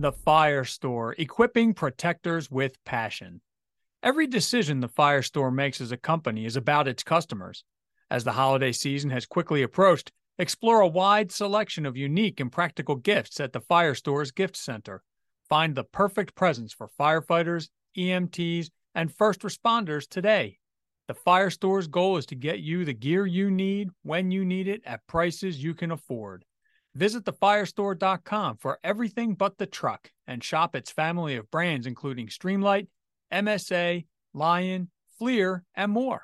The Fire Store, equipping protectors with passion. Every decision the Fire Store makes as a company is about its customers. As the holiday season has quickly approached, explore a wide selection of unique and practical gifts at the Fire Store's Gift Center. Find the perfect presents for firefighters, EMTs, and first responders today. The Fire Store's goal is to get you the gear you need when you need it at prices you can afford. Visit thefirestore.com for everything but the truck and shop its family of brands including Streamlight, MSA, Lion, FLIR, and more.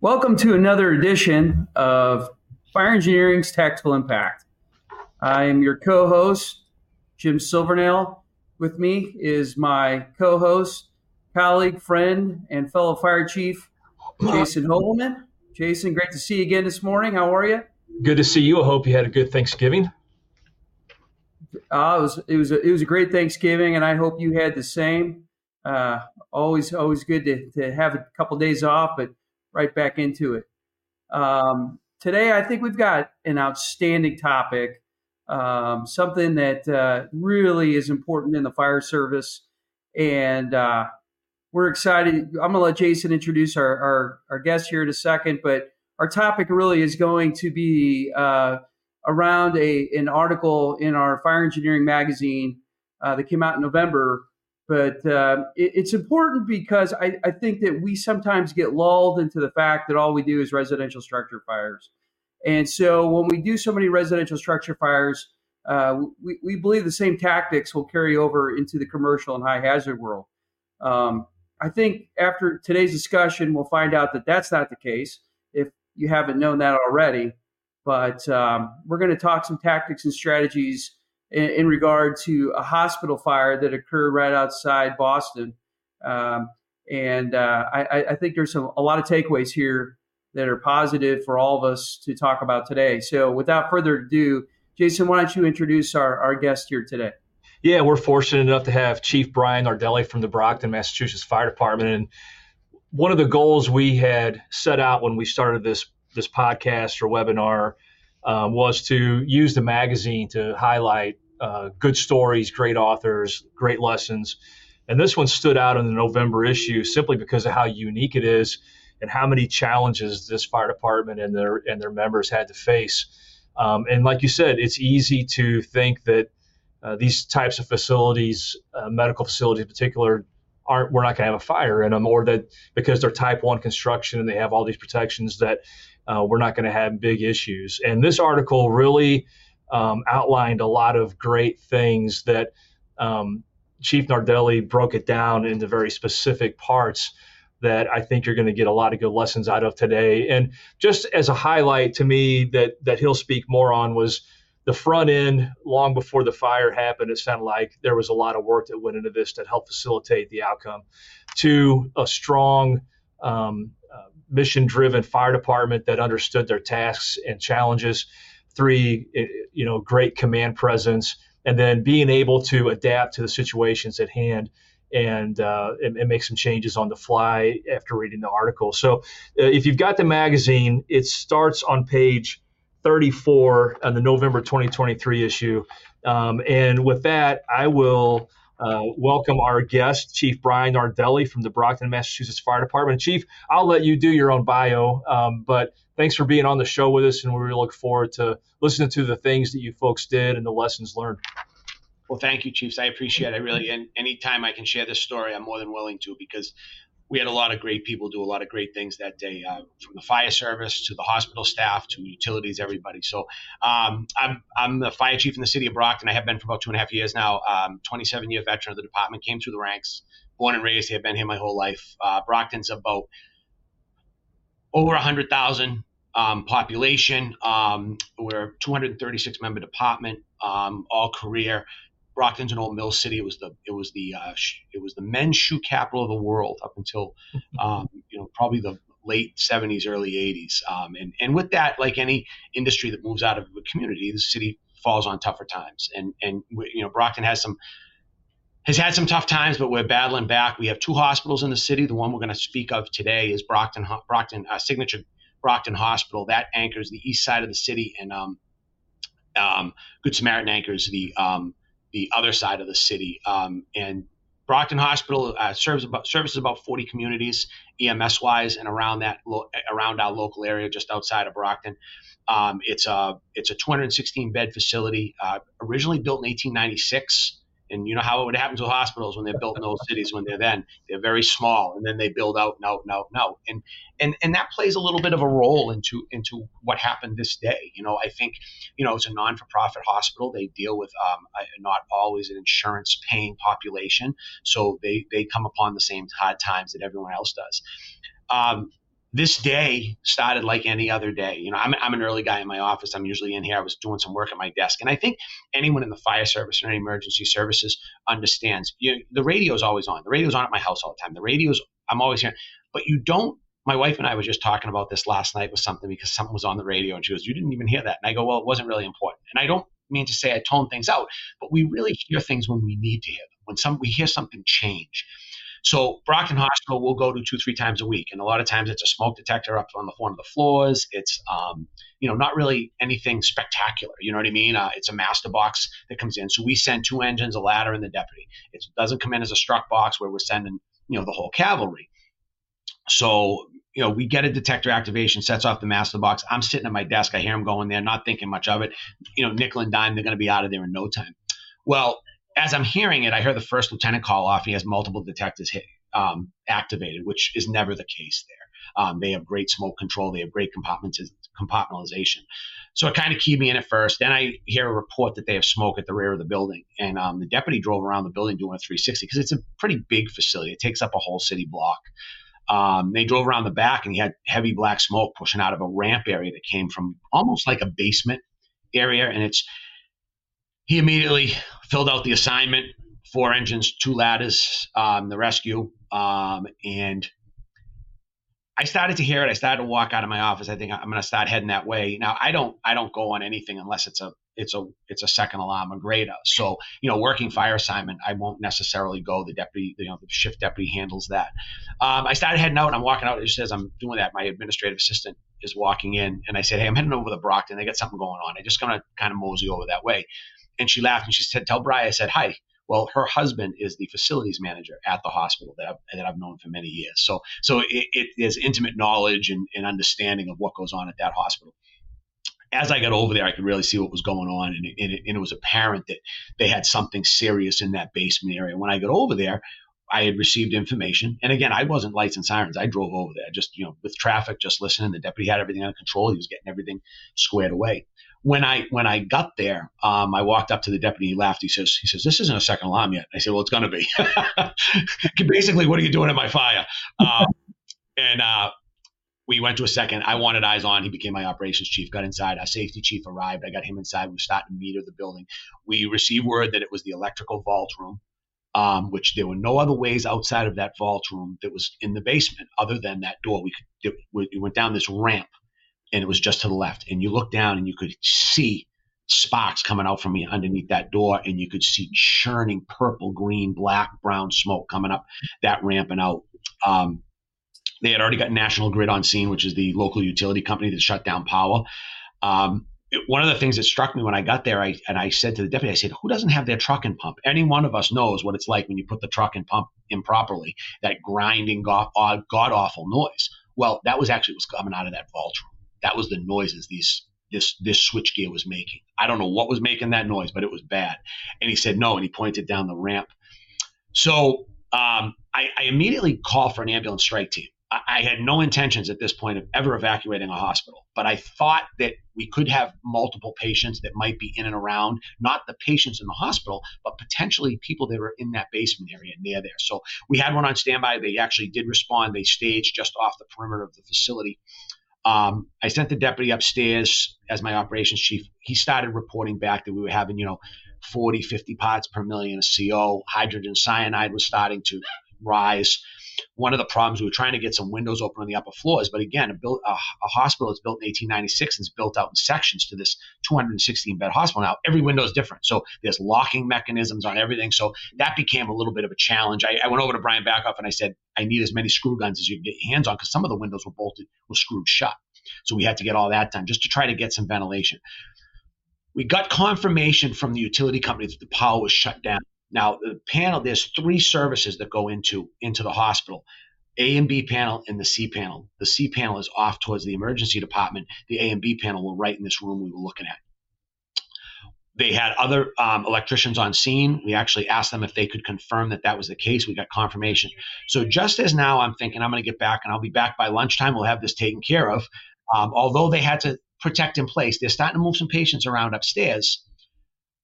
Welcome to another edition of Fire Engineering's Tactical Impact. I am your co-host, Jim Silvernail. With me is my co-host, colleague, friend, and fellow fire chief, Jason Hoevelmann. Jason, great to see you again this morning. How are you? Good to see you. I hope you had a good Thanksgiving. It was a great Thanksgiving, and I hope you had the same. Always good to have a couple days off, but right back into it. Today, I think we've got an outstanding topic, something that really is important in the fire service. And we're excited. I'm going to let Jason introduce our guest here in a second, but our topic really is going to be around an article in our Fire Engineering magazine that came out in November. But it's important because I think that we sometimes get lulled into the fact that all we do is residential structure fires. And so when we do so many residential structure fires, we believe the same tactics will carry over into the commercial and high hazard world. I think after today's discussion, we'll find out that that's not the case, if you haven't known that already. But we're going to talk some tactics and strategies in regard to a hospital fire that occurred right outside Boston. I think there's a lot of takeaways here that are positive for all of us to talk about today. So without further ado, Jason, why don't you introduce our guest here today? Yeah, we're fortunate enough to have Chief Brian Nardelli from the Brockton, Massachusetts Fire Department. And one of the goals we had set out when we started this podcast or webinar was to use the magazine to highlight good stories, great authors, great lessons. And this one stood out in the November issue simply because of how unique it is and how many challenges this fire department and their members had to face. And like you said, it's easy to think that these types of facilities, medical facilities in particular, we're not going to have a fire in them, or that because they're type 1 construction and they have all these protections that we're not going to have big issues. And this article really outlined a lot of great things that Chief Nardelli broke it down into very specific parts that I think you're going to get a lot of good lessons out of today. And just as a highlight to me that he'll speak more on was the front end. Long before the fire happened, it sounded like there was a lot of work that went into this that helped facilitate the outcome to a strong mission-driven fire department that understood their tasks and challenges. 3, great command presence, and then being able to adapt to the situations at hand and make some changes on the fly after reading the article. So if you've got the magazine, it starts on page 34 on the November 2023 issue. And with that, I will welcome our guest, Chief Brian Nardelli from the Brockton, Massachusetts Fire Department. Chief, I'll let you do your own bio, but thanks for being on the show with us, and we really look forward to listening to the things that you folks did and the lessons learned. Well, thank you, Chiefs. I appreciate it. And any time I can share this story, I'm more than willing to, because we had a lot of great people do a lot of great things that day, from the fire service to the hospital staff to utilities, everybody. So I'm the fire chief in the city of Brockton. I have been for about 2.5 years now. 27-year veteran of the department, came through the ranks, born and raised here, been here my whole life. Brockton's about over 100,000 population. We're a 236-member department, all career. Brockton's an old mill city. It was the men's shoe capital of the world up until probably the late 70s, early 80s. And with that, like any industry that moves out of a community, the city falls on tougher times. And Brockton has some has had some tough times, but we're battling back. We have two hospitals in the city. The one we're going to speak of today is Signature Brockton Hospital. That anchors the east side of the city, and Good Samaritan anchors the other side of the city. And Brockton Hospital services about 40 communities, EMS-wise, and around that, around our local area, just outside of Brockton. It's a 216-bed facility, originally built in 1896. And you know how it happens with hospitals when they're built in those cities. When they're very small, and then they build out and out and out and out. And that plays a little bit of a role into what happened this day. You know, I think, you know, it's a non-for-profit hospital. They deal with not always an insurance-paying population, so they come upon the same hard times that everyone else does. This day started like any other day. You know, I'm an early guy in my office. I'm usually in here. I was doing some work at my desk. And I think anyone in the fire service or any emergency services understands, you know, the radio's always on. The radio's on at my house all the time. I'm always hearing. But you don't, my wife and I were just talking about this last night with something, because something was on the radio. And she goes, you didn't even hear that. And I go, well, it wasn't really important. And I don't mean to say I tone things out, but we really hear things when we need to hear them, when we hear something change. So Brockton Hospital, we'll go to 2-3 times a week. And a lot of times it's a smoke detector up on one of the floors. It's, you know, not really anything spectacular. You know what I mean? It's a master box that comes in. So we send two engines, a ladder, and the deputy. It doesn't come in as a struck box where we're sending, you know, the whole cavalry. So, you know, we get a detector activation, sets off the master box. I'm sitting at my desk. I hear them going there, not thinking much of it. You know, nickel and dime, they're going to be out of there in no time. Well, as I'm hearing it, I hear the first lieutenant call off. He has multiple detectors activated, which is never the case there. They have great smoke control. They have great compartmentalization. So it kind of keyed me in at first. Then I hear a report that they have smoke at the rear of the building. And the deputy drove around the building doing a 360 because it's a pretty big facility. It takes up a whole city block. They drove around the back, and he had heavy black smoke pushing out of a ramp area that came from almost like a basement area. And he immediately filled out the assignment, 4 engines, 2 ladders, the rescue. And I started to hear it. I started to walk out of my office. I think I'm going to start heading that way. Now, I don't go on anything unless it's a second alarm or greater. So, you know, working fire assignment, I won't necessarily go. The deputy, you know, the shift deputy handles that. I started heading out, and I'm walking out. It just says I'm doing that. My administrative assistant is walking in, and I said, hey, I'm heading over to Brockton. They got something going on. I'm just going to kind of mosey over that way. And she laughed, and she said, tell Brian. I said, hi. Well, her husband is the facilities manager at the hospital that I've known for many years. So it is intimate knowledge and understanding of what goes on at that hospital. As I got over there, I could really see what was going on. And it was apparent that they had something serious in that basement area. When I got over there, I had received information. And again, I wasn't lights and sirens. I drove over there just, you know, with traffic, just listening. The deputy had everything under control. He was getting everything squared away. When I got there, I walked up to the deputy. He laughed. He says, this isn't a second alarm yet. I said, well, it's going to be. Basically, what are you doing at my fire? We went to a second. I wanted eyes on. He became my operations chief, got inside. Our safety chief arrived. I got him inside. We were starting to meter the building. We received word that it was the electrical vault room, which there were no other ways outside of that vault room that was in the basement other than that door. We went down this ramp. And it was just to the left. And you look down and you could see sparks coming out from underneath that door. And you could see churning purple, green, black, brown smoke coming up that ramp and out. They had already got National Grid on scene, which is the local utility company that shut down power. One of the things that struck me when I got there, I said to the deputy, I said, who doesn't have their truck and pump? Any one of us knows what it's like when you put the truck and pump improperly, that grinding, god-awful noise. Well, that was actually what was coming out of that vault room. That was the noises this switchgear was making. I don't know what was making that noise, but it was bad. And he said no, and he pointed down the ramp. So I immediately called for an ambulance strike team. I had no intentions at this point of ever evacuating a hospital, but I thought that we could have multiple patients that might be in and around, not the patients in the hospital, but potentially people that were in that basement area near there. So we had one on standby. They actually did respond. They staged just off the perimeter of the facility. I sent the deputy upstairs as my operations chief. He started reporting back that we were having, you know, 40, 50 parts per million of CO. Hydrogen cyanide was starting to rise. One of the problems, we were trying to get some windows open on the upper floors, but again, a hospital that's built in 1896 and is built out in sections to this 216-bed hospital. Now, every window is different, so there's locking mechanisms on everything, so that became a little bit of a challenge. I went over to Brian Backoff and I said, I need as many screw guns as you can get your hands on, because some of the windows were bolted, were screwed shut. So we had to get all that done just to try to get some ventilation. We got confirmation from the utility company that the power was shut down. Now, the panel, there's three services that go into the hospital, A and B panel and the C panel. The C panel is off towards the emergency department. The A and B panel were right in this room we were looking at. They had other electricians on scene. We actually asked them if they could confirm that that was the case. We got confirmation. So just as now, I'm thinking I'm going to get back, and I'll be back by lunchtime. We'll have this taken care of. Although they had to protect in place, they're starting to move some patients around upstairs.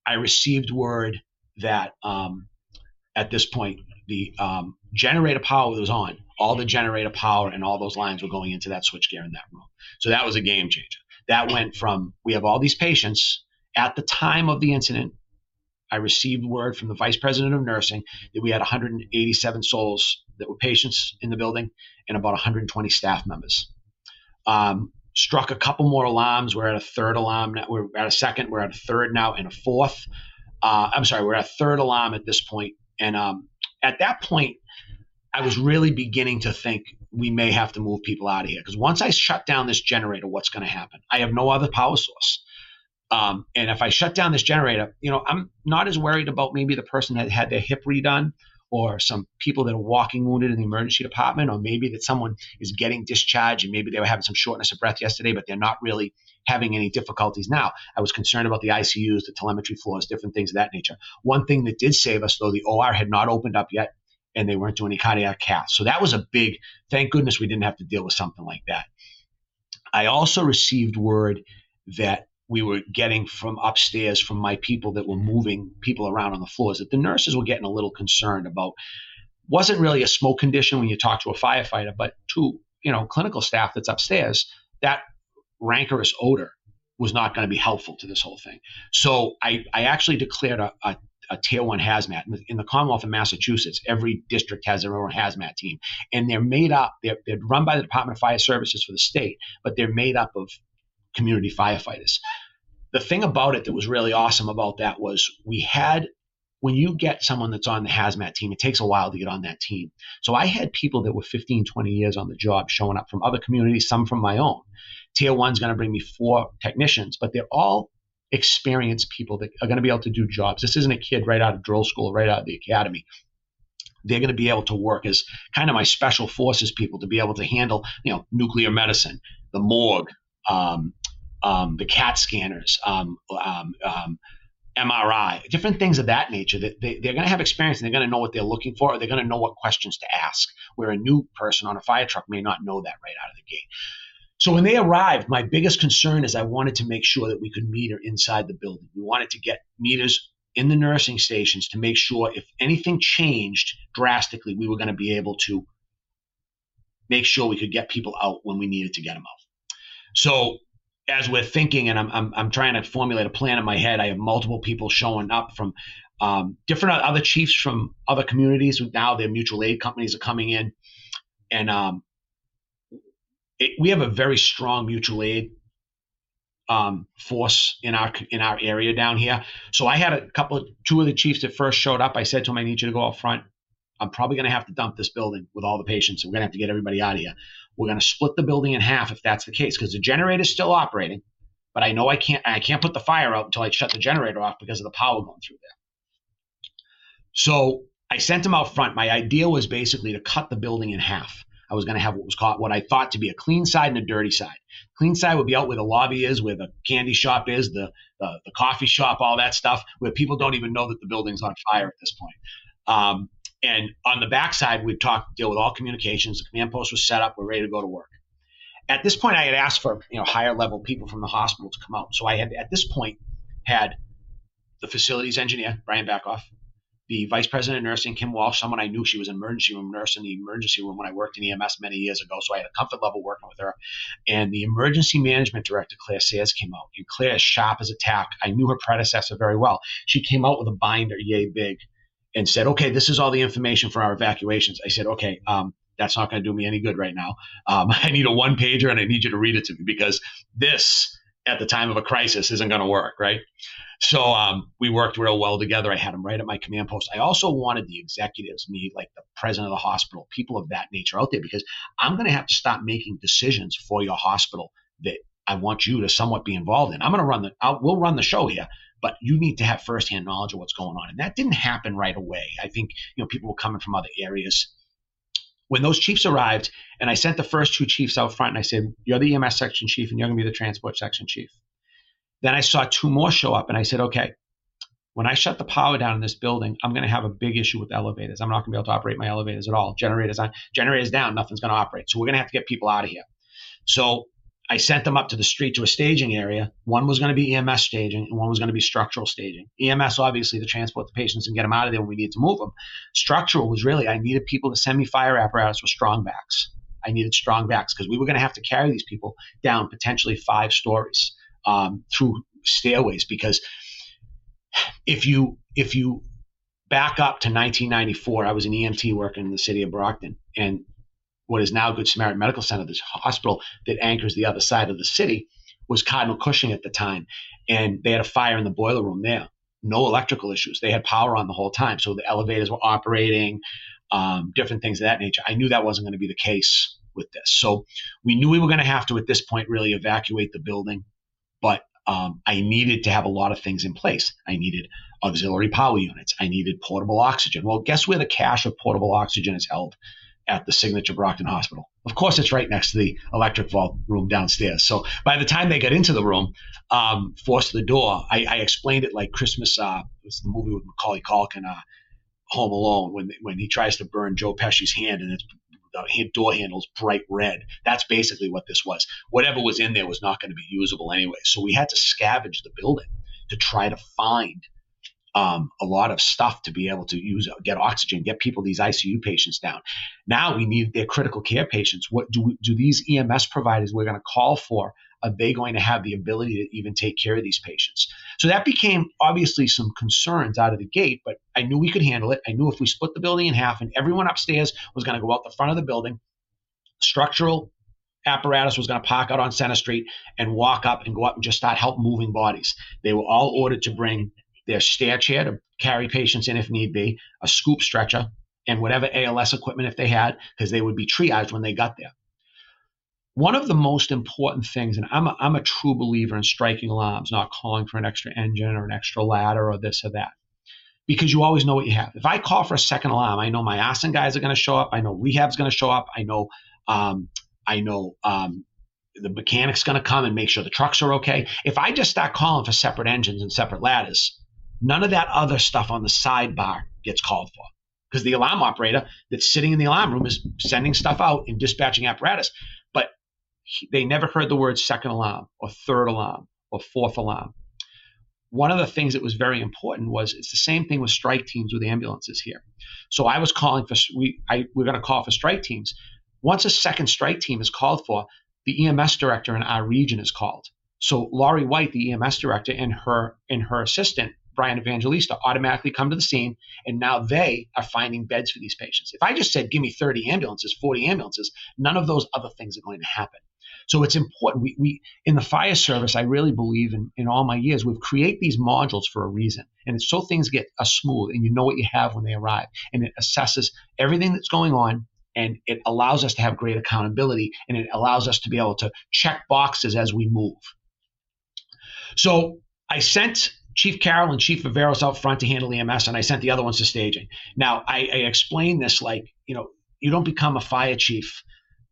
I received word that at this point, the generator power was on. All the generator power and all those lines were going into that switchgear in that room. So that was a game changer. That went from, we have all these patients. At the time of the incident, I received word from the vice president of nursing that we had 187 souls that were patients in the building and about 120 staff members. Struck a couple more alarms. We're at a third alarm now. We're at a second. We're at a third now and a fourth. We're at a third alarm at this point. And at that point, I was really beginning to think we may have to move people out of here, because once I shut down this generator, what's going to happen? I have no other power source. And if I shut down this generator, you know, I'm not as worried about maybe the person that had their hip redone, or some people that are walking wounded in the emergency department, or maybe that someone is getting discharged and maybe they were having some shortness of breath yesterday, but they're not really having any difficulties now. I was concerned about the ICUs, the telemetry floors, different things of that nature. One thing that did save us, though, the OR had not opened up yet, and they weren't doing any cardiac cath. So that was a big, thank goodness we didn't have to deal with something like that. I also received word that we were getting from upstairs, from my people that were moving people around on the floors, that the nurses were getting a little concerned about, wasn't really a smoke condition when you talk to a firefighter, but to, you know, clinical staff that's upstairs, that rancorous odor was not going to be helpful to this whole thing. So I actually declared a tier one hazmat. In the Commonwealth of Massachusetts, every district has their own hazmat team, and they're made up, they're run by the Department of Fire Services for the state, but they're made up of community firefighters. The thing about it that was really awesome about that was when you get someone that's on the hazmat team, it takes a while to get on that team. So I had people that were 15, 20 years on the job showing up from other communities, some from my own. Tier one's going to bring me 4 technicians, but they're all experienced people that are going to be able to do jobs. This isn't a kid right out of drill school, right out of the academy. They're going to be able to work as kind of my special forces people, to be able to handle, you know, nuclear medicine, the morgue, the CAT scanners, MRI, different things of that nature, that they're going to have experience, and they're going to know what they're looking for, or they're going to know what questions to ask, where a new person on a fire truck may not know that right out of the gate. So when they arrived, my biggest concern is I wanted to make sure that we could meter inside the building. We wanted to get meters in the nursing stations to make sure if anything changed drastically, we were going to be able to make sure we could get people out when we needed to get them out. So as we're thinking, and I'm trying to formulate a plan in my head, I have multiple people showing up from different other chiefs from other communities. Now their mutual aid companies are coming in, and we have a very strong mutual aid force in our area down here. So I had two of the chiefs that first showed up. I said to them, I need you to go out front. I'm probably going to have to dump this building with all the patients. We're going to have to get everybody out of here. We're going to split the building in half if that's the case, because the generator is still operating, but I know I can't put the fire out until I shut the generator off because of the power going through there. So I sent them out front. My idea was basically to cut the building in half. I was going to have what I thought to be a clean side and a dirty side. Clean side would be out where the lobby is, where the candy shop is, the coffee shop, all that stuff, where people don't even know that the building's on fire at this point. And on the backside, we'd deal with all communications. The command post was set up. We're ready to go to work. At this point, I had asked for higher level people from the hospital to come out. So I had at this point had the facilities engineer, Brian Backoff, the vice president of nursing, Kim Walsh, someone I knew. She was an emergency room nurse in the emergency room when I worked in EMS many years ago. So I had a comfort level working with her. And the emergency management director, Claire Sayers, came out. And Claire is sharp as a tack. I knew her predecessor very well. She came out with a binder yay big. and said, okay, this is all the information for our evacuations. I said, okay, that's not going to do me any good right now. I need a one-pager, and I need you to read it to me, because this, at the time of a crisis, isn't going to work, right? So we worked real well together. I had him right at my command post. I also wanted the executives, me, like the president of the hospital, people of that nature out there, because I'm going to have to stop making decisions for your hospital that I want you to somewhat be involved in. I'm going to run we'll run the show here, but you need to have firsthand knowledge of what's going on. And that didn't happen right away. I think, you know, people were coming from other areas. When those chiefs arrived, and I sent the first two chiefs out front, and I said, you're the EMS section chief, and you're going to be the transport section chief. Then I saw two more show up, and I said, okay, when I shut the power down in this building, I'm going to have a big issue with elevators. I'm not going to be able to operate my elevators at all. Generators on, generators down, nothing's going to operate. So we're going to have to get people out of here. So I sent them up to the street to a staging area. One was going to be EMS staging, and one was going to be structural staging. EMS, obviously, to transport the patients and get them out of there when we need to move them. Structural was really, I needed people to send me fire apparatus with strong backs. I needed strong backs because we were going to have to carry these people down potentially 5 stories through stairways, because if you back up to 1994, I was an EMT working in the city of Brockton, and what is now Good Samaritan Medical Center, this hospital that anchors the other side of the city, was Cardinal Cushing at the time. And they had a fire in the boiler room there. No electrical issues. They had power on the whole time. So the elevators were operating, different things of that nature. I knew that wasn't going to be the case with this. So we knew we were going to have to, at this point, really evacuate the building. But I needed to have a lot of things in place. I needed auxiliary power units. I needed portable oxygen. Well, guess where the cache of portable oxygen is held? At the signature Brockton Hospital. Of course, it's right next to the electric vault room downstairs. So by the time they got into the room, forced the door, I explained it like Christmas. It was the movie with Macaulay Culkin, Home Alone, when he tries to burn Joe Pesci's hand and it's, the door handle's bright red. That's basically what this was. Whatever was in there was not going to be usable anyway. So we had to scavenge the building to try to find a lot of stuff to be able to use, get oxygen, get people, these ICU patients down. Now we need their critical care patients. What do these EMS providers we're going to call for, are they going to have the ability to even take care of these patients? So that became obviously some concerns out of the gate, but I knew we could handle it. I knew if we split the building in half and everyone upstairs was going to go out the front of the building, structural apparatus was going to park out on Center Street and walk up and go up and just start help moving bodies. They were all ordered to bring their stair chair to carry patients in if need be, a scoop stretcher, and whatever ALS equipment if they had, because they would be triaged when they got there. One of the most important things, and I'm a true believer in striking alarms, not calling for an extra engine or an extra ladder or this or that, because you always know what you have. If I call for a second alarm, I know my arson guys are going to show up. I know rehab's going to show up. I know the mechanic's going to come and make sure the trucks are okay. If I just start calling for separate engines and separate ladders, none of that other stuff on the sidebar gets called for, because the alarm operator that's sitting in the alarm room is sending stuff out and dispatching apparatus. But they never heard the word second alarm or third alarm or fourth alarm. One of the things that was very important was, it's the same thing with strike teams with ambulances here. So I was calling for, we're going to call for strike teams. Once a second strike team is called for, the EMS director in our region is called. So Laurie White, the EMS director, and her assistant, Brian Evangelista, automatically come to the scene, and now they are finding beds for these patients. If I just said, give me 30 ambulances, 40 ambulances, none of those other things are going to happen. So it's important. We in the fire service, I really believe in all my years, we've created these modules for a reason. And it's so things get smooth, and you know what you have when they arrive. And it assesses everything that's going on, and it allows us to have great accountability, and it allows us to be able to check boxes as we move. So I sent Chief Carroll and Chief Viveros out front to handle EMS, and I sent the other ones to staging. Now, I explain this like, you know, you don't become a fire chief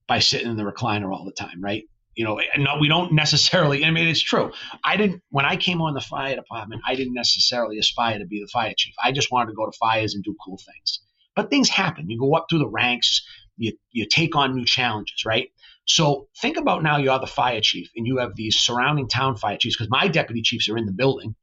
by sitting in the recliner all the time, right? You know, no, we don't necessarily. I mean, it's true. When I came on the fire department, I didn't necessarily aspire to be the fire chief. I just wanted to go to fires and do cool things. But things happen. You go up through the ranks. You take on new challenges, right? So think about now you're the fire chief, and you have these surrounding town fire chiefs, because my deputy chiefs are in the building.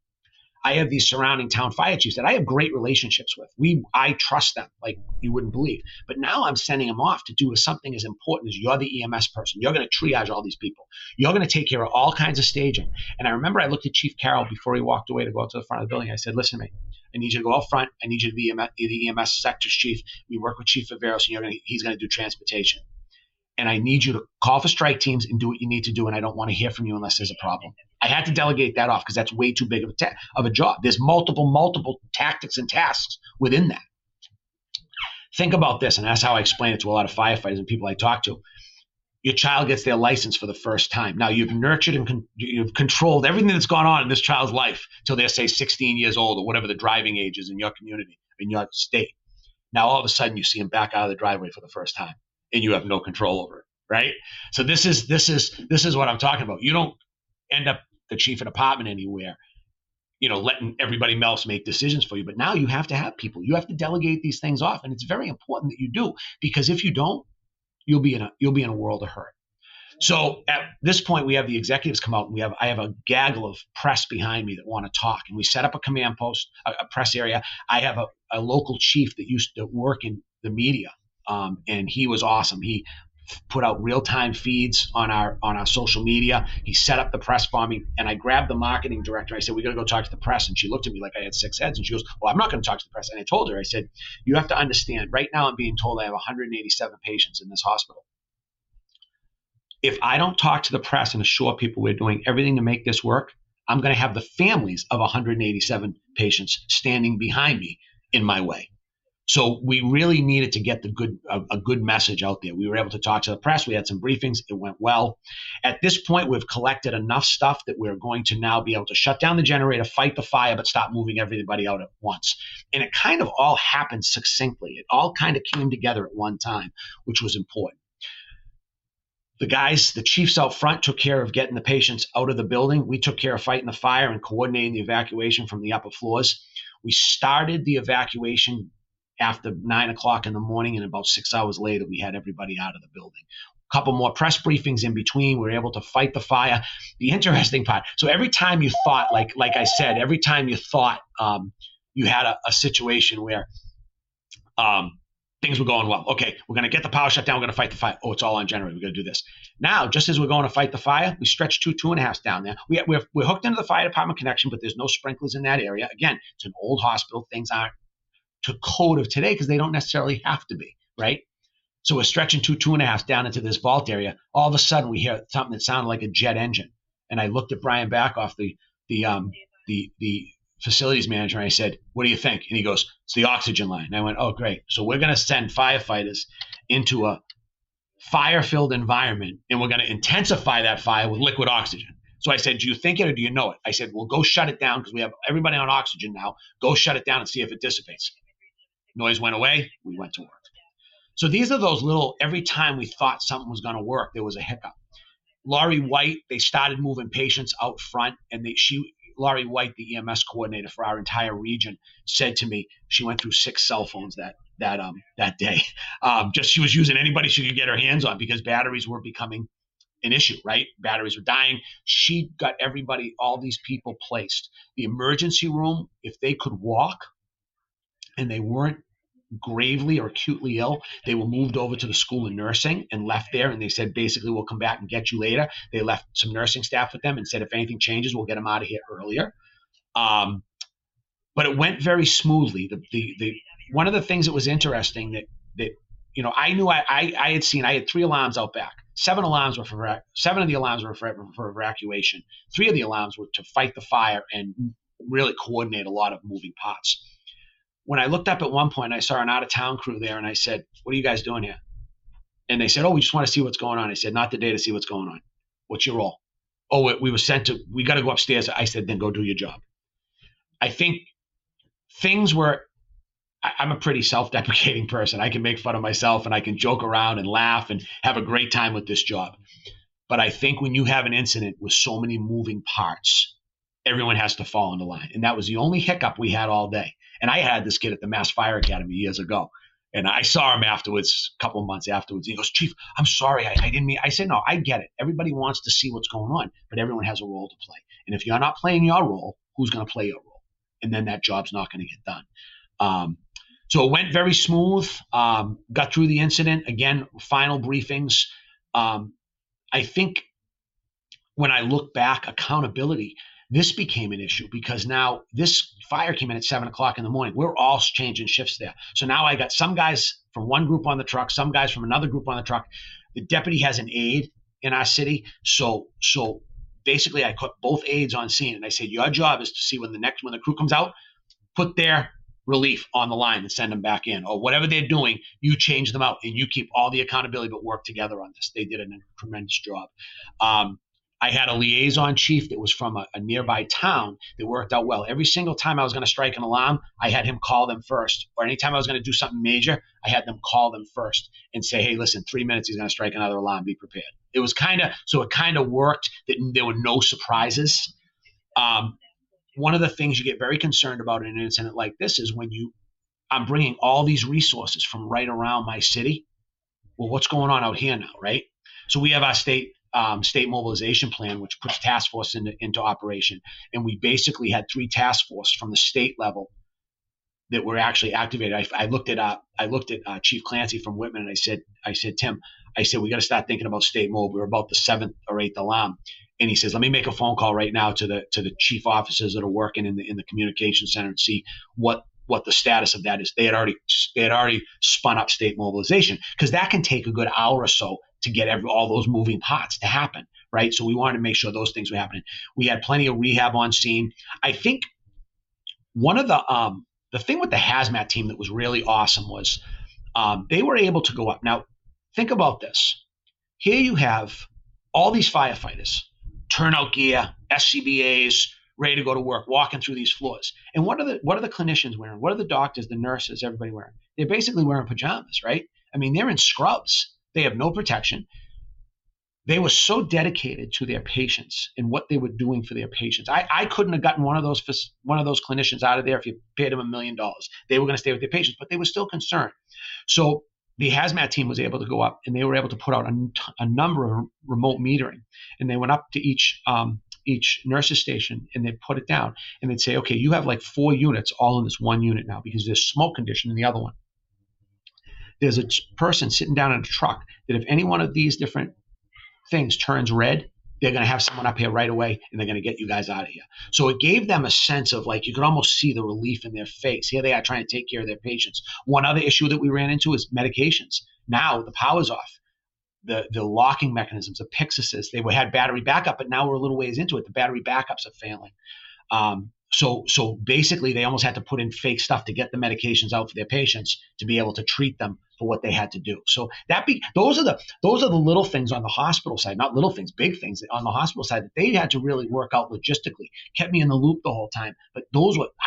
I have these surrounding town fire chiefs that I have great relationships with. I trust them like you wouldn't believe. But now I'm sending them off to do something as important as, you're the EMS person. You're going to triage all these people. You're going to take care of all kinds of staging. And I remember I looked at Chief Carroll before he walked away to go out to the front of the building. I said, listen to me. I I need you to go up front. I need you to be the EMS sector's chief. We work with Chief Viveros, and he's going to do transportation. And I need you to call for strike teams and do what you need to do, and I don't want to hear from you unless there's a problem. I had to delegate that off because that's way too big of a job. There's multiple tactics and tasks within that. Think about this, and that's how I explain it to a lot of firefighters and people I talk to. Your child gets their license for the first time. Now, you've nurtured and you've controlled everything that's gone on in this child's life till they're, say, 16 years old or whatever the driving age is in your community, in your state. Now, all of a sudden, you see him back out of the driveway for the first time, and you have no control over it, right? So this is what I'm talking about. You don't end up the chief of department anywhere, letting everybody else make decisions for you. But now you have to have people. You have to delegate these things off, and it's very important that you do, because if you don't, you'll be in a world of hurt. So at this point, we have the executives come out, and I have a gaggle of press behind me that want to talk, and we set up a command post, a press area. I have a local chief that used to work in the media, and he was awesome. He put out real-time feeds on our social media. He set up the press for me, and I grabbed the marketing director. I said, "We're going to go talk to the press." And she looked at me like I had six heads, and she goes, "Well, I'm not going to talk to the press." And I told her, I said, "You have to understand, right now I'm being told I have 187 patients in this hospital. If I don't talk to the press and assure people we're doing everything to make this work, I'm going to have the families of 187 patients standing behind me in my way." So we really needed to get a good message out there. We were able to talk to the press. We had some briefings. It went well. At this point, we've collected enough stuff that we're going to now be able to shut down the generator, fight the fire, but stop moving everybody out at once. And it kind of all happened succinctly. It all kind of came together at one time, which was important. The chiefs out front took care of getting the patients out of the building. We took care of fighting the fire and coordinating the evacuation from the upper floors. We started the evacuation after 9 o'clock in the morning, and about 6 hours later, we had everybody out of the building. A couple more press briefings in between. We were able to fight the fire. The interesting part. So every time you thought, like I said, every time you thought you had a situation where things were going well. Okay, we're going to get the power shut down. We're going to fight the fire. Oh, it's all on generator. We're going to do this. Now, just as we're going to fight the fire, we stretch two and a half down there. We're hooked into the fire department connection, but there's no sprinklers in that area. Again, it's an old hospital. Things aren't to code of today because they don't necessarily have to be, right? So we're stretching two and a half down into this vault area. All of a sudden, we hear something that sounded like a jet engine. And I looked at Brian Backoff, the facilities manager, and I said, "What do you think?" And he goes, "It's the oxygen line." And I went, "Oh, great. So we're going to send firefighters into a fire-filled environment, and we're going to intensify that fire with liquid oxygen." So I said, "Do you think it or do you know it?" I said, "Well, go shut it down because we have everybody on oxygen now. Go shut it down and see if it dissipates." Noise went away. We went to work. So these are those little, every time we thought something was going to work, there was a hiccup. Laurie White, they started moving patients out front, and Laurie White, the EMS coordinator for our entire region, said to me, she went through 6 cell phones that day. She was using anybody she could get her hands on because batteries were becoming an issue, right? Batteries were dying. She got everybody, all these people placed. The emergency room, if they could walk and they weren't gravely or acutely ill, they were moved over to the school of nursing and left there. And they said, basically, "We'll come back and get you later." They left some nursing staff with them and said, if anything changes, we'll get them out of here earlier. But it went very smoothly. One of the things that was interesting that I knew I had 3 alarms out back. 7 of the alarms were for evacuation. 3 of the alarms were to fight the fire and really coordinate a lot of moving parts. When I looked up at one point, I saw an out-of-town crew there, and I said, "What are you guys doing here?" And they said, "Oh, we just want to see what's going on." I said, "Not today to see what's going on. What's your role?" "Oh, we got to go upstairs." I said, "Then go do your job." I think things were, I'm a pretty self-deprecating person. I can make fun of myself, and I can joke around and laugh and have a great time with this job. But I think when you have an incident with so many moving parts, everyone has to fall into line. And that was the only hiccup we had all day. And I had this kid at the Mass Fire Academy years ago, and I saw him afterwards, a couple of months afterwards. He goes, "Chief, I'm sorry. I didn't mean." I said, "No, I get it. Everybody wants to see what's going on, but everyone has a role to play. And if you're not playing your role, who's going to play your role? And then that job's not going to get done." So it went very smooth, got through the incident. Again, final briefings. I think when I look back, accountability – this became an issue because now this fire came in at 7 o'clock in the morning. We're all changing shifts there. So now I got some guys from one group on the truck, some guys from another group on the truck. The deputy has an aide in our city. So basically I put both aides on scene and I said, your job is to see when the crew comes out, put their relief on the line and send them back in, or whatever they're doing, you change them out and you keep all the accountability, but work together on this. They did a tremendous job. I had a liaison chief that was from a nearby town that worked out well. Every single time I was going to strike an alarm, I had him call them first. Or anytime I was going to do something major, I had them call them first and say, hey, listen, 3 minutes, he's going to strike another alarm. Be prepared. It was kind of worked that there were no surprises. One of the things you get very concerned about in an incident like this is when I'm bringing all these resources from right around my city. Well, what's going on out here now, right? So we have our state mobilization plan, which puts task force into operation. And we basically had three task force from the state level that were actually activated. I looked at Chief Clancy from Whitman and I said, Tim, we got to start thinking about state mob. We're about the 7th or 8th alarm. And he says, let me make a phone call right now to the chief officers that are working in the communication center and see what the status of that is. They had already spun up state mobilization because that can take a good hour or so to get all those moving parts to happen, right? So we wanted to make sure those things were happening. We had plenty of rehab on scene. I think one of the thing with the hazmat team that was really awesome was they were able to go up. Now, think about this. Here you have all these firefighters, turnout gear, SCBAs, ready to go to work, walking through these floors. And what are the clinicians wearing? What are the doctors, the nurses, everybody wearing? They're basically wearing pajamas, right? I mean, they're in scrubs. They have no protection. They were so dedicated to their patients and what they were doing for their patients. I couldn't have gotten one of those clinicians out of there if you paid them $1 million. They were going to stay with their patients, but they were still concerned. So the hazmat team was able to go up, and they were able to put out a number of remote metering. And they went up to each nurse's station, and they'd put it down. And they'd say, okay, you have like 4 units all in this one unit now because there's smoke condition in the other one. There's a person sitting down in a truck that if any one of these different things turns red, they're going to have someone up here right away, and they're going to get you guys out of here. So it gave them a sense of, like, you could almost see the relief in their face. Here they are trying to take care of their patients. One other issue that we ran into is medications. Now the power's off. The locking mechanisms, the Pyxis, they had battery backup, but now we're a little ways into it. The battery backups are failing. So basically they almost had to put in fake stuff to get the medications out for their patients to be able to treat them for what they had to do. So those are the little things on the hospital side, not little things, big things on the hospital side that they had to really work out logistically, kept me in the loop the whole time. But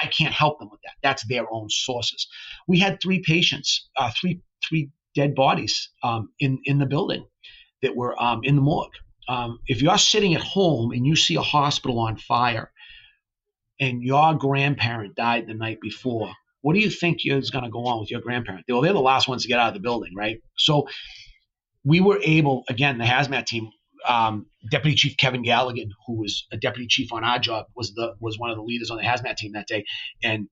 I can't help them with that. That's their own sources. We had 3 patients, three dead bodies in the building that were in the morgue. If you're sitting at home and you see a hospital on fire, and your grandparent died the night before, what do you think is going to go on with your grandparent? Well, they're the last ones to get out of the building, right? So we were able, again, the hazmat team, Deputy Chief Kevin Galligan, who was a deputy chief on our job, was one of the leaders on the hazmat team that day. And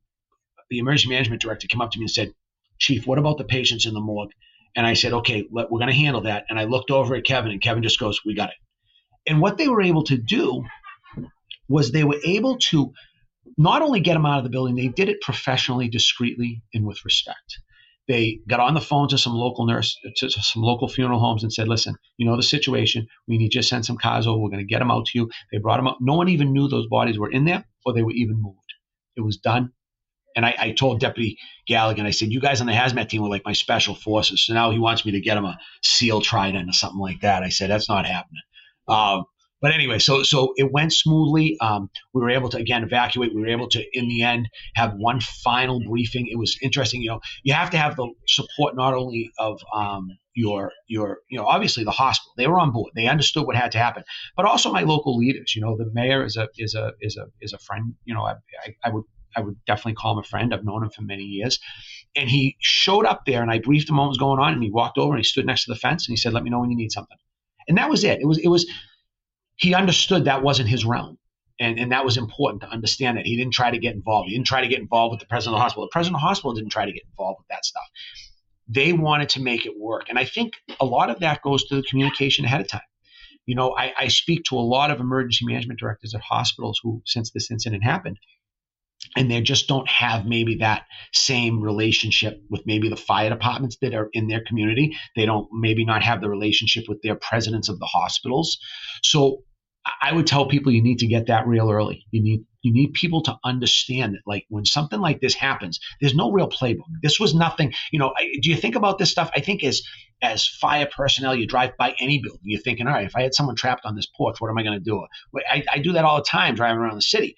the emergency management director came up to me and said, Chief, what about the patients in the morgue? And I said, okay, we're going to handle that. And I looked over at Kevin, and Kevin just goes, we got it. And what they were able to do was they were able to not only get them out of the building, they did it professionally, discreetly, and with respect. They got on the phone to some local nurse, to some local funeral homes, and said, listen, you know the situation. We need you to send some cars over. We're going to get them out to you. They brought them out. No one even knew those bodies were in there or they were even moved. It was done. And I told Deputy Galligan, I said, you guys on the hazmat team were like my special forces. So now he wants me to get him a SEAL trident or something like that. I said, that's not happening. But anyway, so it went smoothly. We were able to, again, evacuate. We were able to, in the end, have one final briefing. It was interesting. You know, you have to have the support not only of your obviously the hospital. They were on board. They understood what had to happen, but also my local leaders. You know, the mayor is a friend. You know, I would definitely call him a friend. I've known him for many years. And he showed up there, and I briefed him on what was going on, and he walked over, and he stood next to the fence, and he said, let me know when you need something. And that was it. It was he understood that wasn't his realm, and that was important to understand that. He didn't try to get involved. He didn't try to get involved with the president of the hospital. The president of the hospital didn't try to get involved with that stuff. They wanted to make it work, and I think a lot of that goes to the communication ahead of time. You know, I speak to a lot of emergency management directors at hospitals who, since this incident happened, and they just don't have maybe that same relationship with maybe the fire departments that are in their community. They don't maybe not have the relationship with their presidents of the hospitals. So I would tell people you need to get that real early. You need people to understand that, like, when something like this happens, there's no real playbook. This was nothing. You know, do you think about this stuff? I think as fire personnel, you drive by any building, you're thinking, all right, if I had someone trapped on this porch, what am I going to do? I do that all the time driving around the city.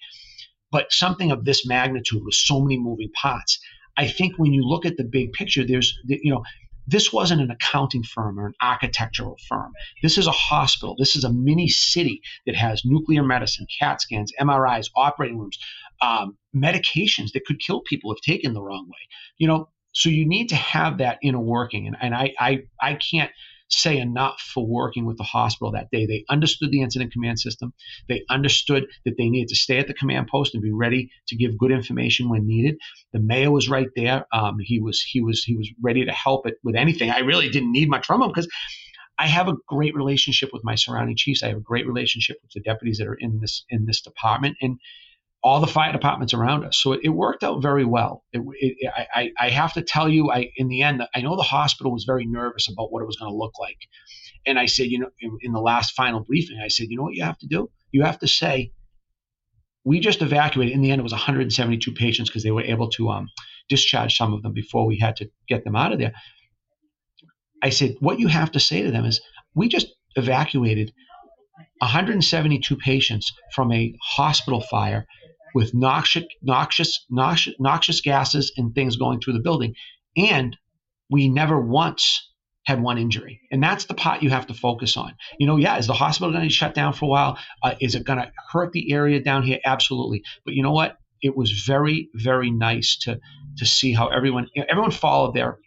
But something of this magnitude with so many moving parts, I think when you look at the big picture, this wasn't an accounting firm or an architectural firm. This is a hospital. This is a mini city that has nuclear medicine, CAT scans, MRIs, operating rooms, medications that could kill people if taken the wrong way. You know, so you need to have that inner working. And I can't say enough for working with the hospital that day. They understood the incident command system. They understood that they needed to stay at the command post and be ready to give good information when needed. The mayor was right there. He was ready to help it with anything. I really didn't need much from him because I have a great relationship with my surrounding chiefs. I have a great relationship with the deputies that are in this department and all the fire departments around us. So it worked out very well. I have to tell you, in the end, I know the hospital was very nervous about what it was going to look like. And I said, you know, in the last final briefing, I said, you know what you have to do? You have to say, we just evacuated. In the end, it was 172 patients because they were able to discharge some of them before we had to get them out of there. I said, what you have to say to them is, we just evacuated 172 patients from a hospital fire with noxious gases and things going through the building. And we never once had one injury. And that's the part you have to focus on. You know, yeah, is the hospital going to shut down for a while? Is it going to hurt the area down here? Absolutely. But you know what? It was very, very nice to see how everyone followed their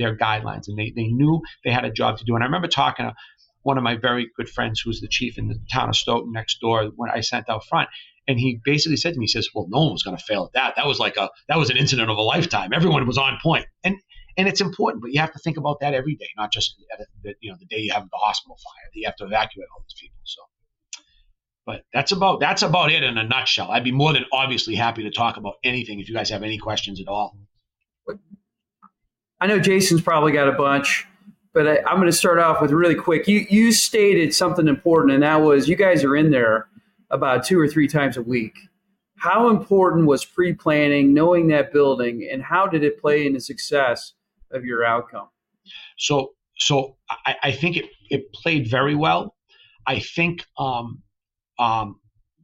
guidelines, and they knew they had a job to do. And I remember talking to one of my very good friends who was the chief in the town of Stoughton next door when I sent out front. And he basically said to me, he says, well, no one was going to fail at that. That was an incident of a lifetime. Everyone was on point. And it's important, but you have to think about that every day, not just the day you have the hospital fire. You have to evacuate all these people. So, but that's about it in a nutshell. I'd be more than obviously happy to talk about anything if you guys have any questions at all. I know Jason's probably got a bunch, but I'm going to start off with really quick. You stated something important, and that was you guys are in there about 2 or 3 times a week. How important was pre-planning, knowing that building, and how did it play in the success of your outcome? So I think it played very well. I think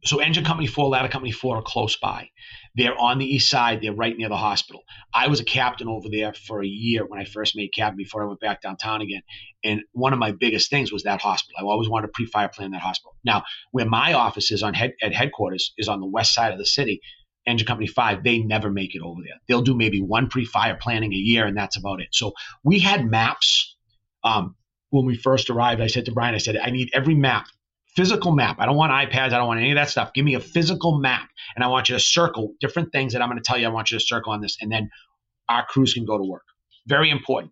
so Engine Company 4, Ladder Company 4 are close by. They're on the east side. They're right near the hospital. I was a captain over there for a year when I first made captain before I went back downtown again. And one of my biggest things was that hospital. I always wanted to pre-fire plan that hospital. Now, where my office is at headquarters is on the west side of the city. Engine Company 5, they never make it over there. They'll do maybe one pre-fire planning a year, and that's about it. So we had maps. When we first arrived, I said to Brian, I said, I need every map. Physical map. I don't want iPads. I don't want any of that stuff. Give me a physical map. And I want you to circle different things that I'm going to tell you. I want you to circle on this. And then our crews can go to work. Very important.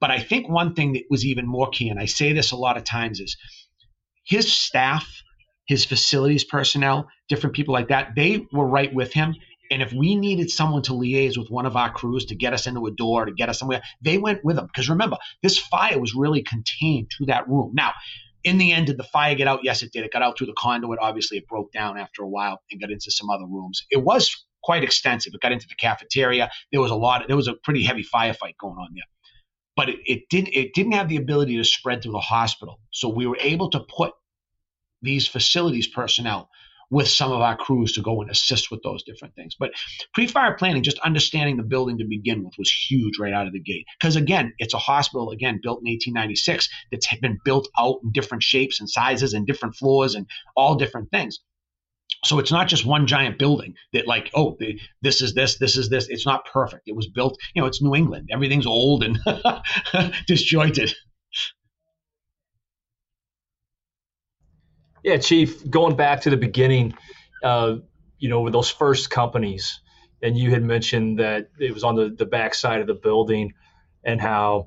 But I think one thing that was even more key, and I say this a lot of times, is his staff, his facilities personnel, different people like that, they were right with him. And if we needed someone to liaise with one of our crews to get us into a door, to get us somewhere, they went with them. Because remember, this fire was really contained to that room. Now, in the end, did the fire get out? Yes, it did. It got out through the conduit. Obviously, it broke down after a while and got into some other rooms. It was quite extensive. It got into the cafeteria. There was a pretty heavy firefight going on there. But it didn't have the ability to spread through the hospital. So we were able to put these facilities personnel with some of our crews to go and assist with those different things. But pre-fire planning, just understanding the building to begin with, was huge right out of the gate. Because again, it's a hospital, again, built in 1896 that's been built out in different shapes and sizes and different floors and all different things. So it's not just one giant building that like, oh, this is this, this is this. It's not perfect. It was built, you know, it's New England. Everything's old and disjointed. Yeah, Chief, going back to the beginning, with those first companies, and you had mentioned that it was on the back side of the building and how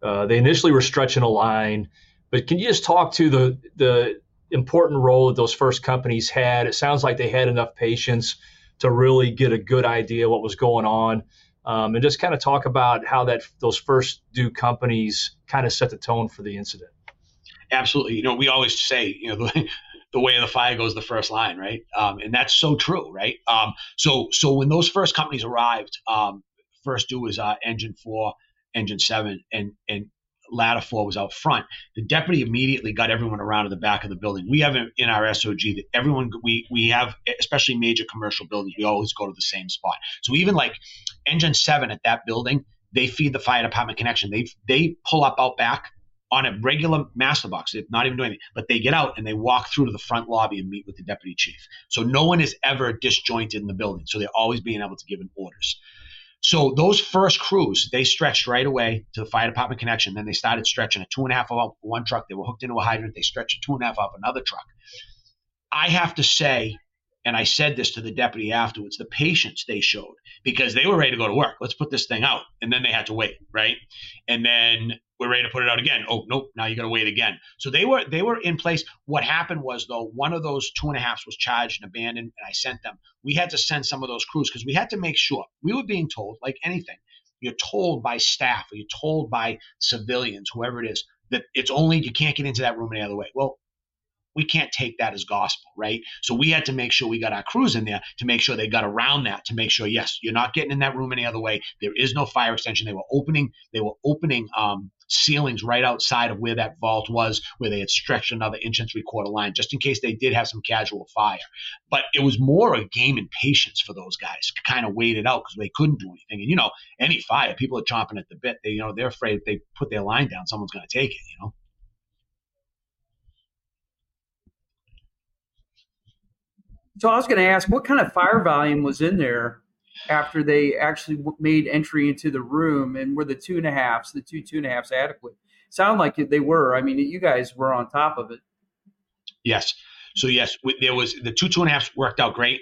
they initially were stretching a line, But can you just talk to the important role that those first companies had? It sounds like they had enough patience to really get a good idea what was going on, and just kind of talk about how that those first due companies kind of set the tone for the incident. Absolutely. You know, we always say, you know, the way of the fire goes the first line, right? And that's so true, right? So when those first companies arrived, first due was Engine 4, Engine 7, and Ladder 4 was out front. The deputy immediately got everyone around to the back of the building. We have in our SOG that everyone, we have, especially major commercial buildings, we always go to the same spot. So even like Engine 7 at that building, they feed the fire department connection. They pull up out back on a regular master box, not even doing anything, but they get out and they walk through to the front lobby and meet with the deputy chief. So no one is ever disjointed in the building. So they're always being able to give in orders. So those first crews, they stretched right away to the fire department connection. Then they started stretching a 2.5 off one truck. They were hooked into a hydrant. They stretched a 2.5 off another truck. I have to say, and I said this to the deputy afterwards, the patience they showed, because they were ready to go to work. Let's put this thing out. And then they had to wait, right? And then we're ready to put it out again. Oh, nope, now you got to wait again. So they were in place. What happened was, though, one of those 2.5s was charged and abandoned, and I sent them. We had to send some of those crews because we had to make sure. We were being told, like anything, you're told by staff or you're told by civilians, whoever it is, that it's only you can't get into that room any other way. Well, we can't take that as gospel, right? So we had to make sure we got our crews in there to make sure they got around that, to make sure, yes, you're not getting in that room any other way. There is no fire extension. They were opening ceilings right outside of where that vault was, where they had stretched another 1 3/4 inch line, just in case they did have some casual fire. But it was more a game in patience for those guys to kind of wait it out because they couldn't do anything. And, you know, any fire, people are chomping at the bit. They, you know, they're afraid if they put their line down, someone's going to take it, you know. So I was going to ask, what kind of fire volume was in there after they actually made entry into the room, and were the 2.5s, the two and a halves adequate? Sound like they were. I mean, you guys were on top of it. Yes. So yes, there was the two and a halves worked out great.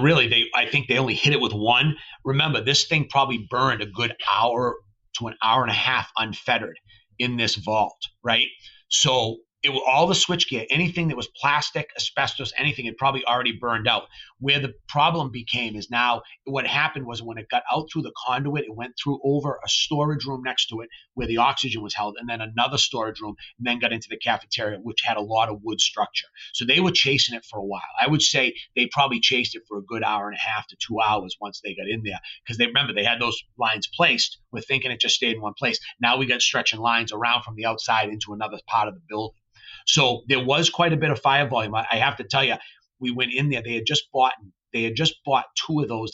Really, I think they only hit it with one. Remember, this thing probably burned a good hour to an hour and a half unfettered in this vault, right? So it was all the switchgear, anything that was plastic, asbestos, anything had probably already burned out. Where the problem became is now what happened was when it got out through the conduit, it went through over a storage room next to it where the oxygen was held, and then another storage room, and then got into the cafeteria, which had a lot of wood structure. So they were chasing it for a while. I would say they probably chased it for a good hour and a half to 2 hours once they got in there, because they remember they had those lines placed. We're thinking it just stayed in one place. Now we got stretching lines around from the outside into another part of the building. So there was quite a bit of fire volume. I have to tell you, we went in there. They had just bought two of those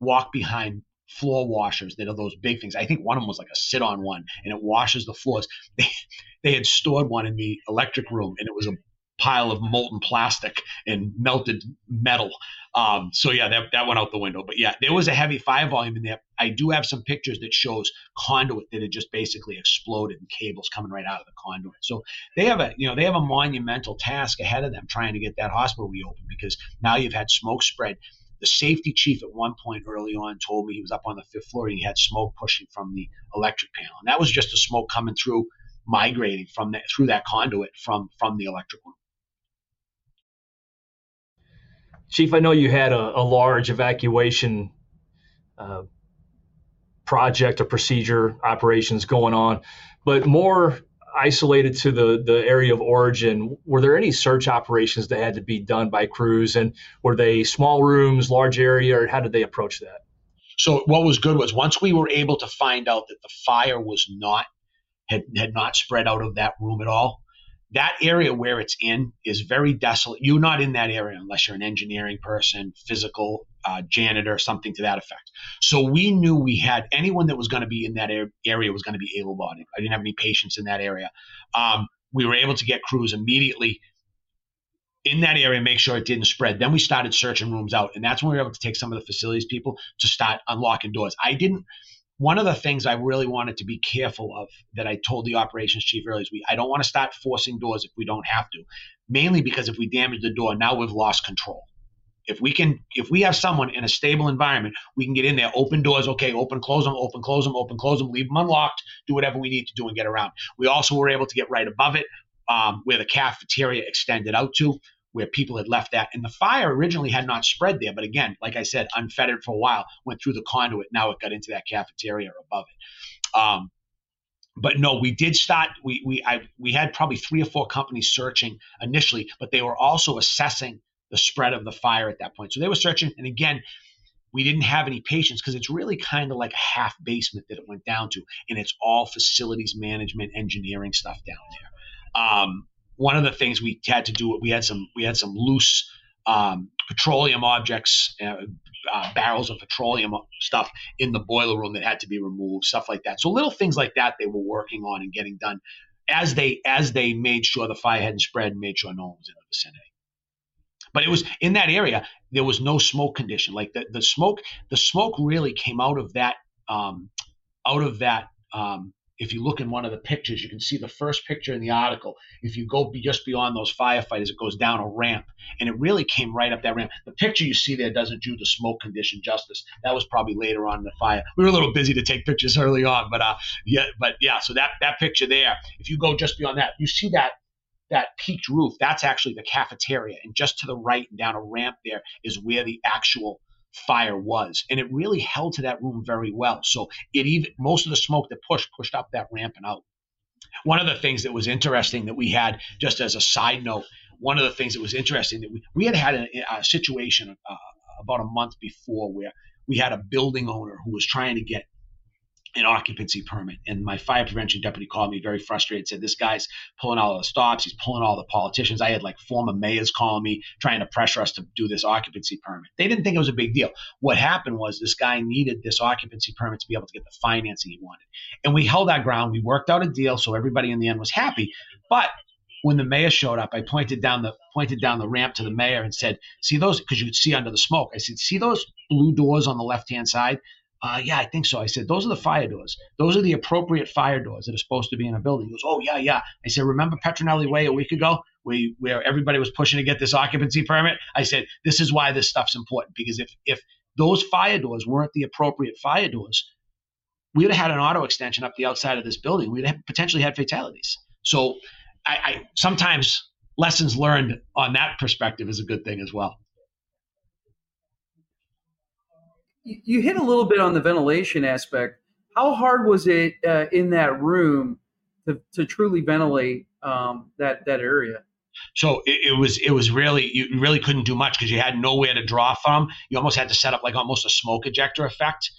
walk-behind floor washers that are those big things. I think one of them was like a sit-on one, and it washes the floors. They had stored one in the electric room, and it was a pile of molten plastic and melted metal. So yeah, that went out the window. But yeah, there was a heavy fire volume in there. I do have some pictures that shows conduit that had just basically exploded and cables coming right out of the conduit. So they have a monumental task ahead of them trying to get that hospital reopened, because now you've had smoke spread. The safety chief at one point early on told me he was up on the 5th floor and he had smoke pushing from the electric panel. And that was just the smoke coming through, migrating from that through that conduit from the electric room. Chief, I know you had a large evacuation project or procedure operations going on, but more isolated to the area of origin, were there any search operations that had to be done by crews? And were they small rooms, large area, or how did they approach that? So what was good was once we were able to find out that the fire was had not spread out of that room at all, that area where it's in is very desolate. You're not in that area unless you're an engineering person, physical, janitor, something to that effect. So we knew we had anyone that was going to be in that area was going to be able-bodied. I didn't have any patients in that area. We were able to get crews immediately in that area, make sure it didn't spread. Then we started searching rooms out, and that's when we were able to take some of the facilities people to start unlocking doors. One of the things I really wanted to be careful of that I told the operations chief earlier is I don't want to start forcing doors if we don't have to, mainly because if we damage the door, now we've lost control. If we have someone in a stable environment, we can get in there, open doors, okay, open, close them, leave them unlocked, do whatever we need to do and get around. We also were able to get right above it, where the cafeteria extended out to, where people had left that. And the fire originally had not spread there, but again, like I said, unfettered for a while, went through the conduit. Now it got into that cafeteria or above it. But no, we did start. We had probably 3 or 4 companies searching initially, but they were also assessing the spread of the fire at that point. So they were searching, and again, we didn't have any patience because it's really kind of like a half basement that it went down to, and it's all facilities management, engineering stuff down there. One of the things we had to do, we had some loose petroleum objects, barrels of petroleum stuff in the boiler room that had to be removed, stuff like that. So little things like that they were working on and getting done as they made sure the fire hadn't spread and made sure no one was in the vicinity. But it was in that area, there was no smoke condition. Like the smoke really came out of that, if you look in one of the pictures, you can see the first picture in the article. If you go just beyond those firefighters, it goes down a ramp, and it really came right up that ramp. The picture you see there doesn't do the smoke condition justice. That was probably later on in the fire. We were a little busy to take pictures early on, but yeah. So that picture there, if you go just beyond that, you see that peaked roof. That's actually the cafeteria, and just to the right and down a ramp there is where the actual fire was, and it really held to that room very well. So it even most of the smoke that pushed up that ramp and out. One of the things that was interesting that we had, just as a side note, we had a situation about a month before where we had a building owner who was trying to get an occupancy permit, and my fire prevention deputy called me very frustrated, said, this guy's pulling all the stops, he's pulling all the politicians. I had like former mayors calling me trying to pressure us to do this occupancy permit. They didn't think it was a big deal. What happened was this guy needed this occupancy permit to be able to get the financing he wanted, and we held our ground. We worked out a deal, so everybody in the end was happy. But when the mayor showed up, I pointed down the ramp to the mayor and said, see those, because you could see under the smoke, I said, see those blue doors on the left hand side? Yeah, I think so. I said, those are the fire doors. Those are the appropriate fire doors that are supposed to be in a building. He goes, oh, yeah, yeah. I said, remember Petronelli Way a week ago where everybody was pushing to get this occupancy permit? I said, this is why this stuff's important, because if those fire doors weren't the appropriate fire doors, we would have had an auto extension up the outside of this building. We'd have potentially had fatalities. So I sometimes lessons learned on that perspective is a good thing as well. You hit a little bit on the ventilation aspect. How hard was it in that room to truly ventilate that area? So it was really, you really couldn't do much because you had nowhere to draw from. You almost had to set up like almost a smoke ejector effect.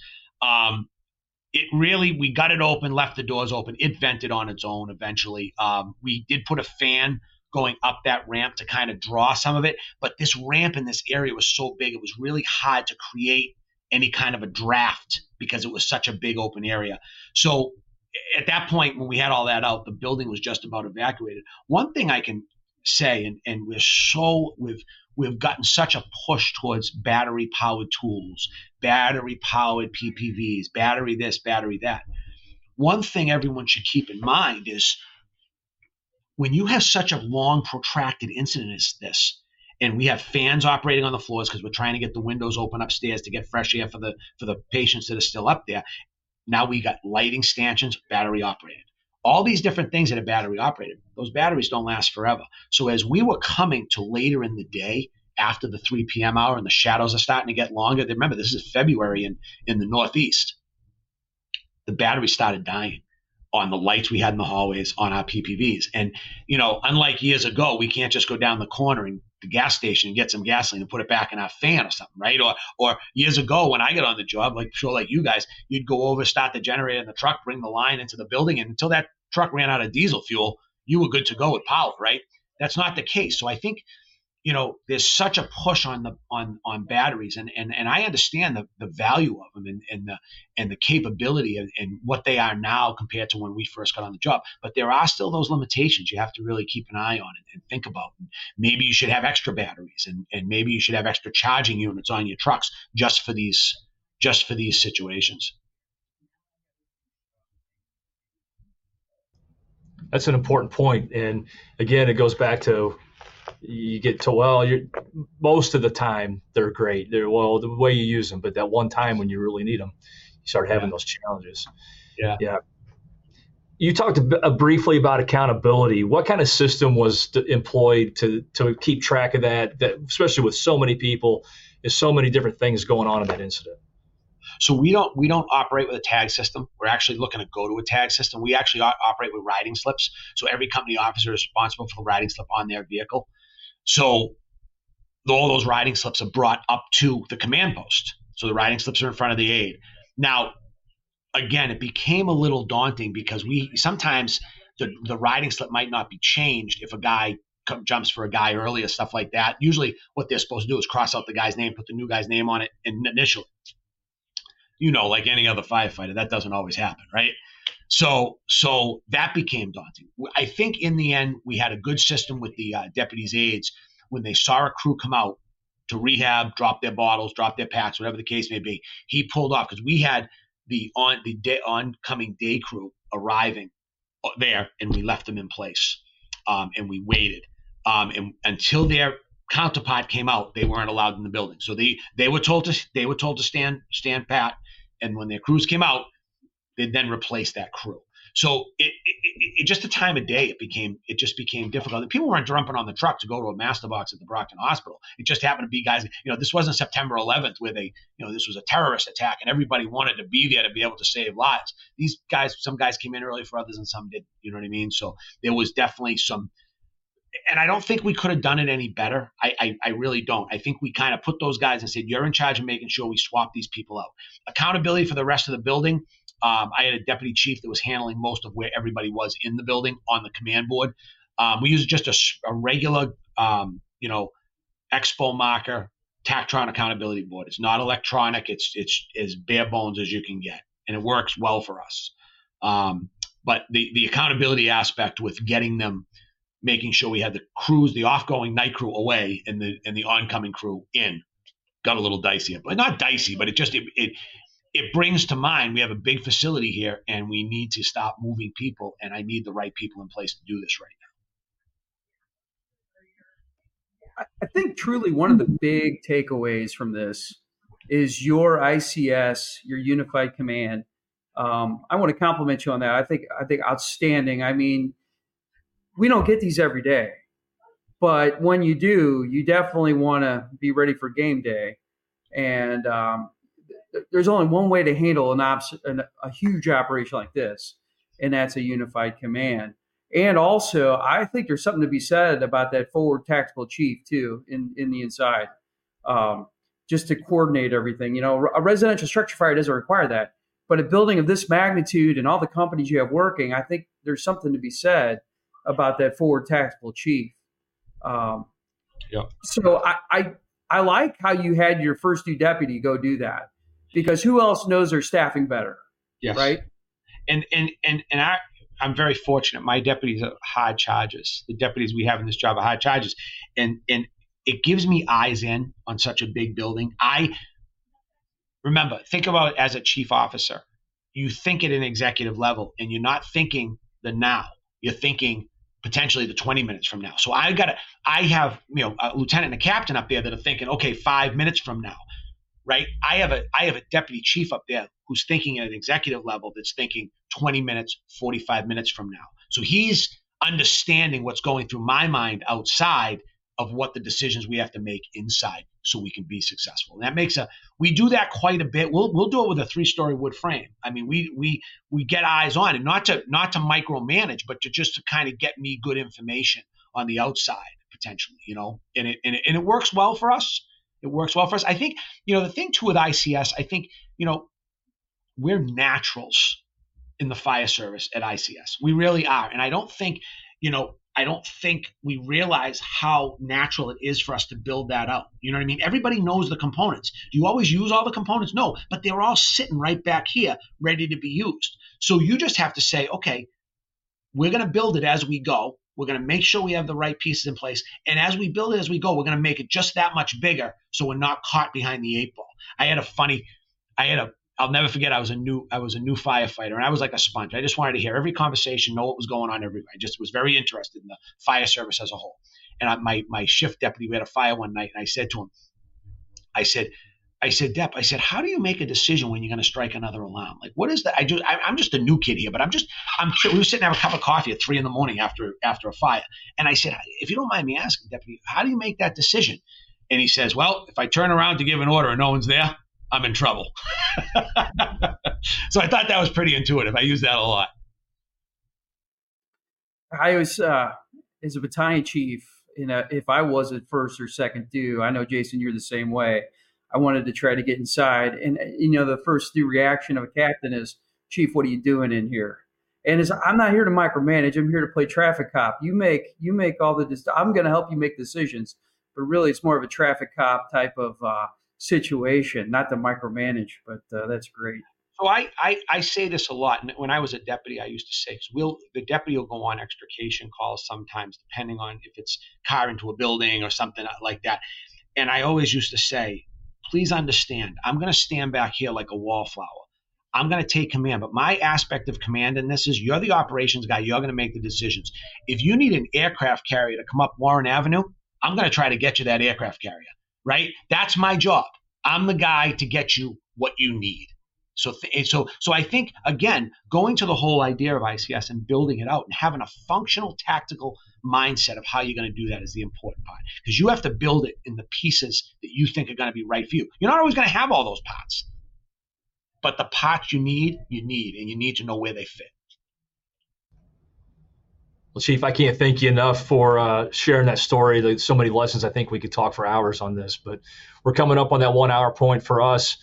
We got it open, left the doors open. It vented on its own eventually. We did put a fan going up that ramp to kind of draw some of it. But this ramp in this area was so big, it was really hard to create any kind of a draft because it was such a big open area. So at that point, when we had all that out, the building was just about evacuated. One thing I can say, and we've gotten such a push towards battery powered tools, battery powered PPVs, battery this, battery that. One thing everyone should keep in mind is when you have such a long protracted incident as this, and we have fans operating on the floors because we're trying to get the windows open upstairs to get fresh air for the patients that are still up there. Now we got lighting stanchions, battery operated. All these different things that are battery operated. Those batteries don't last forever. So as we were coming to later in the day after the 3 p.m. hour and the shadows are starting to get longer, remember this is February in the Northeast, the battery started dying on the lights we had in the hallways, on our PPVs. And, unlike years ago, we can't just go down the corner and the gas station and get some gasoline and put it back in our fan or something, right? Or years ago when I got on the job, like you guys, you'd go over, start the generator in the truck, bring the line into the building, and until that truck ran out of diesel fuel, you were good to go with power, right? That's not the case. So I think, there's such a push on batteries, and I understand the value of them and the capability and what they are now compared to when we first got on the job. But there are still those limitations you have to really keep an eye on and think about. And maybe you should have extra batteries, and maybe you should have extra charging units on your trucks just for these situations. That's an important point, and again, it goes back to you get to, well, most of the time they're great. They're, well, the way you use them, but that one time when you really need them, you start having those challenges. Yeah. Yeah. You talked briefly about accountability. What kind of system was employed to keep track of that, especially with so many people and so many different things going on in that incident? So we don't operate with a tag system. We're actually looking to go to a tag system. We actually operate with riding slips. So every company officer is responsible for the riding slip on their vehicle. So all those riding slips are brought up to the command post. So the riding slips are in front of the aide. Now, again, it became a little daunting because we sometimes the riding slip might not be changed if a guy jumps for a guy early or stuff like that. Usually what they're supposed to do is cross out the guy's name, put the new guy's name on it, and initial it. You know, like any other firefighter, that doesn't always happen, right? So that became daunting. I think in the end, we had a good system with the deputies' aides. When they saw a crew come out to rehab, drop their bottles, drop their packs, whatever the case may be, he pulled off because we had the oncoming day crew arriving there, and we left them in place, and we waited and until their counterpart came out. They weren't allowed in the building, so they were told to stand pat. And when their crews came out, they then replaced that crew. So it just the time of day it just became difficult. People weren't jumping on the truck to go to a master box at the Brockton Hospital. It just happened to be guys. You know, this wasn't September 11th where this was a terrorist attack and everybody wanted to be there to be able to save lives. These guys, some guys came in early for others and some didn't. You know what I mean? So there was definitely some, and I don't think we could have done it any better. I really don't. I think we kind of put those guys and said, "You're in charge of making sure we swap these people out." Accountability for the rest of the building. I had a deputy chief that was handling most of where everybody was in the building on the command board. We used just a regular, Expo marker, Tactron accountability board. It's not electronic. It's as bare bones as you can get, and it works well for us. But the accountability aspect with getting them, making sure we had the crews, the off-going night crew away, and the oncoming crew in, got a little dicey. But not dicey, but it brings to mind, we have a big facility here and we need to stop moving people, and I need the right people in place to do this right now. I think truly one of the big takeaways from this is your ICS, your unified command. I want to compliment you on that. I think outstanding. I mean, we don't get these every day, but when you do, you definitely want to be ready for game day. And, there's only one way to handle a huge operation like this, and that's a unified command. And also, I think there's something to be said about that forward tactical chief, too, in the inside, just to coordinate everything. You know, a residential structure fire doesn't require that. But a building of this magnitude and all the companies you have working, I think there's something to be said about that forward tactical chief. Yeah. So I like how you had your first new deputy go do that. Because who else knows their staffing better? Yes. Right? And I'm very fortunate. My deputies are high chargers. The deputies we have in this job are high chargers. And it gives me eyes in on such a big building. Think about it as a chief officer. You think at an executive level, and you're not thinking the now. You're thinking potentially the 20 minutes from now. So I have a lieutenant and a captain up there that are thinking, okay, 5 minutes from now. Right. I have a deputy chief up there who's thinking at an executive level that's thinking 20 minutes, 45 minutes from now. So he's understanding what's going through my mind outside of what the decisions we have to make inside so we can be successful. And that we do that quite a bit. We'll do it with a 3-story wood frame. I mean, we get eyes on it, not to micromanage, but to kind of get me good information on the outside potentially, and it works well for us. It works well for us. I think, the thing too with ICS, we're naturals in the fire service at ICS. We really are. And I don't think we realize how natural it is for us to build that out. You know what I mean? Everybody knows the components. Do you always use all the components? No, but they're all sitting right back here ready to be used. So you just have to say, okay, we're going to build it as we go. We're going to make sure we have the right pieces in place. And as we build it, as we go, we're going to make it just that much bigger so we're not caught behind the eight ball. I'll never forget, I was a new firefighter, and I was like a sponge. I just wanted to hear every conversation, know what was going on everywhere. I just was very interested in the fire service as a whole. And my shift deputy, we had a fire one night, and I said to him, I said, Dep, I said, how do you make a decision when you're going to strike another alarm? Like, what is that? I'm just a new kid here, but we were sitting and have a cup of coffee at 3 a.m. after a fire. And I said, if you don't mind me asking, Deputy, how do you make that decision? And he says, well, if I turn around to give an order and no one's there, I'm in trouble. So I thought that was pretty intuitive. I use that a lot. I was, as a battalion chief, if I was at first or second due, I know, Jason, you're the same way. I wanted to try to get inside. And, the first reaction of a captain is, Chief, what are you doing in here? And I'm not here to micromanage. I'm here to play traffic cop. You make all the – I'm going to help you make decisions. But really, it's more of a traffic cop type of situation, not to micromanage, but that's great. So I say this a lot. And when I was a deputy, I used to say, the deputy will go on extrication calls sometimes, depending on if it's car into a building or something like that. And I always used to say, please understand, I'm going to stand back here like a wallflower. I'm going to take command. But my aspect of command in this is you're the operations guy. You're going to make the decisions. If you need an aircraft carrier to come up Warren Avenue, I'm going to try to get you that aircraft carrier, right? That's my job. I'm the guy to get you what you need. So I think, again, going to the whole idea of ICS and building it out and having a functional, tactical mindset of how you're going to do that is the important part, because you have to build it in the pieces that you think are going to be right for you. You're not always going to have all those parts, but the parts you need, and you need to know where they fit. Well, Chief, I can't thank you enough for sharing that story. There's so many lessons. I think we could talk for hours on this, but we're coming up on that 1 hour point for us.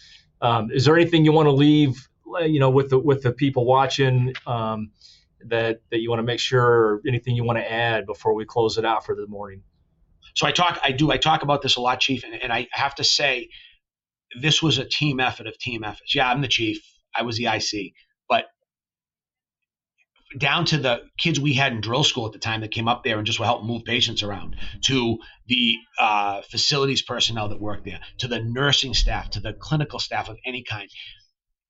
Is there anything you want to leave, with the people watching that you want to make sure, or anything you want to add before we close it out for the morning? So I talk about this a lot, Chief, and I have to say this was a team effort of team efforts. Yeah, I'm the chief. I was the IC, but down to the kids we had in drill school at the time that came up there and just were helping move patients around, to the facilities personnel that worked there, to the nursing staff, to the clinical staff of any kind.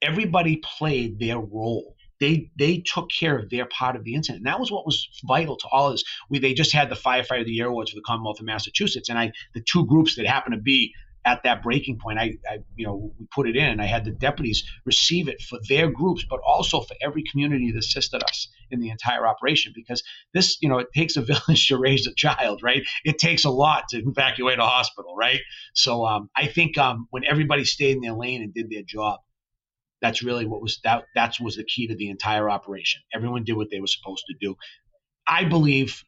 Everybody played their role. They took care of their part of the incident. And that was what was vital to all of this. They just had the Firefighter of the Year Awards for the Commonwealth of Massachusetts. And the two groups that happened to be at that breaking point, we put it in, and I had the deputies receive it for their groups, but also for every community that assisted us in the entire operation. Because this, it takes a village to raise a child, right? It takes a lot to evacuate a hospital, right? So I think when everybody stayed in their lane and did their job, that's really what was that was the key to the entire operation. Everyone did what they were supposed to do. I believe,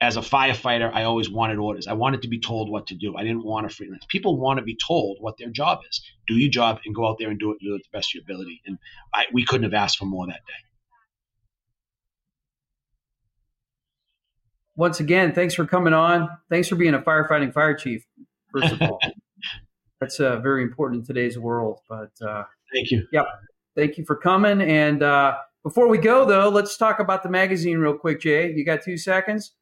as a firefighter, I always wanted orders. I wanted to be told what to do. I didn't want to freelance. People want to be told what their job is. Do your job and go out there and do it to the best of your ability. And we couldn't have asked for more that day. Once again, thanks for coming on. Thanks for being a firefighting fire chief, first of all. That's very important in today's world. But thank you. Yep. Thank you for coming. And before we go, though, let's talk about the magazine real quick, Jay. You got 2 seconds?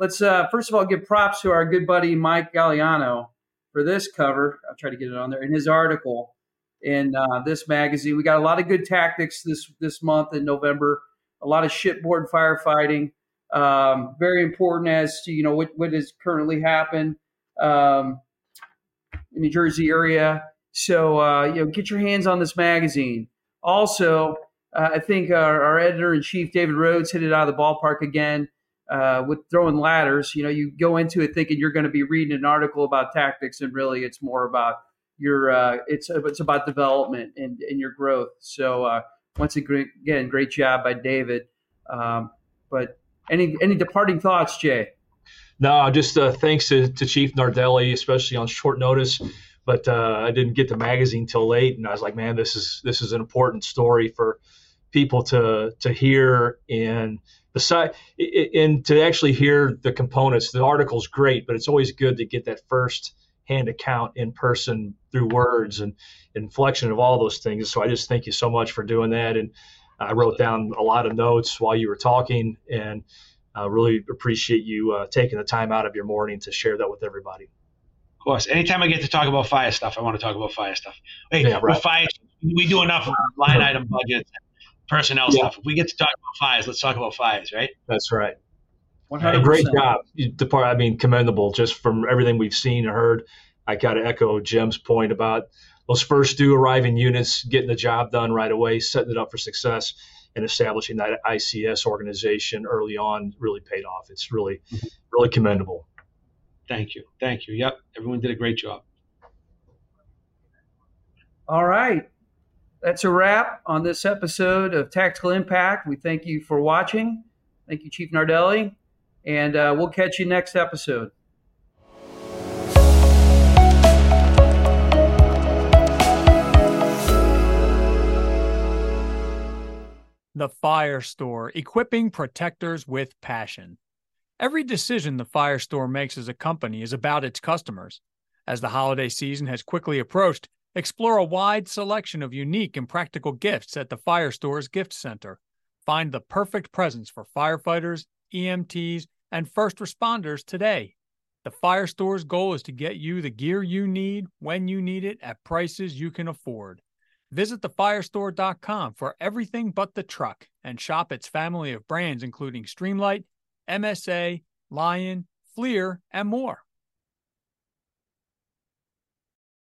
Let's first of all give props to our good buddy Mike Galliano for this cover. I'll try to get it on there, in his article in this magazine. We got a lot of good tactics this month in November. A lot of shipboard firefighting. Very important as to what has currently happened in New Jersey area. So get your hands on this magazine. Also, I think our editor in chief David Rhodes hit it out of the ballpark again. With throwing ladders, you go into it thinking you're going to be reading an article about tactics, and really it's more about your it's about development and your growth. So once again, great job by David. But any departing thoughts, Jay? No, just thanks to Chief Nardelli, especially on short notice. But I didn't get the magazine till late, and I was like, man, this is an important story for people to hear. And to actually hear the components. The article's great, but it's always good to get that first hand account in person through words and inflection of all those things. So I just thank you so much for doing that. And I wrote down a lot of notes while you were talking, and I really appreciate you taking the time out of your morning to share that with everybody. Of course. Anytime I get to talk about fire stuff, I want to talk about fire stuff. Hey, yeah, right. Fire, we do enough line item budgets. Personnel stuff. If we get to talk about fires, let's talk about fires, right? That's right. 100%. Great job. I mean, commendable just from everything we've seen and heard. I got to echo Jim's point about those first two arriving units, getting the job done right away, setting it up for success, and establishing that ICS organization early on really paid off. It's really, really commendable. Thank you. Thank you. Yep. Everyone did a great job. All right. That's a wrap on this episode of Tactical Impact. We thank you for watching. Thank you, Chief Nardelli. And we'll catch you next episode. The Fire Store, equipping protectors with passion. Every decision the Fire Store makes as a company is about its customers. As the holiday season has quickly approached, explore a wide selection of unique and practical gifts at the Fire Store's Gift Center. Find the perfect presents for firefighters, EMTs, and first responders today. The Fire Store's goal is to get you the gear you need when you need it at prices you can afford. Visit thefirestore.com for everything but the truck and shop its family of brands including Streamlight, MSA, Lion, FLIR, and more.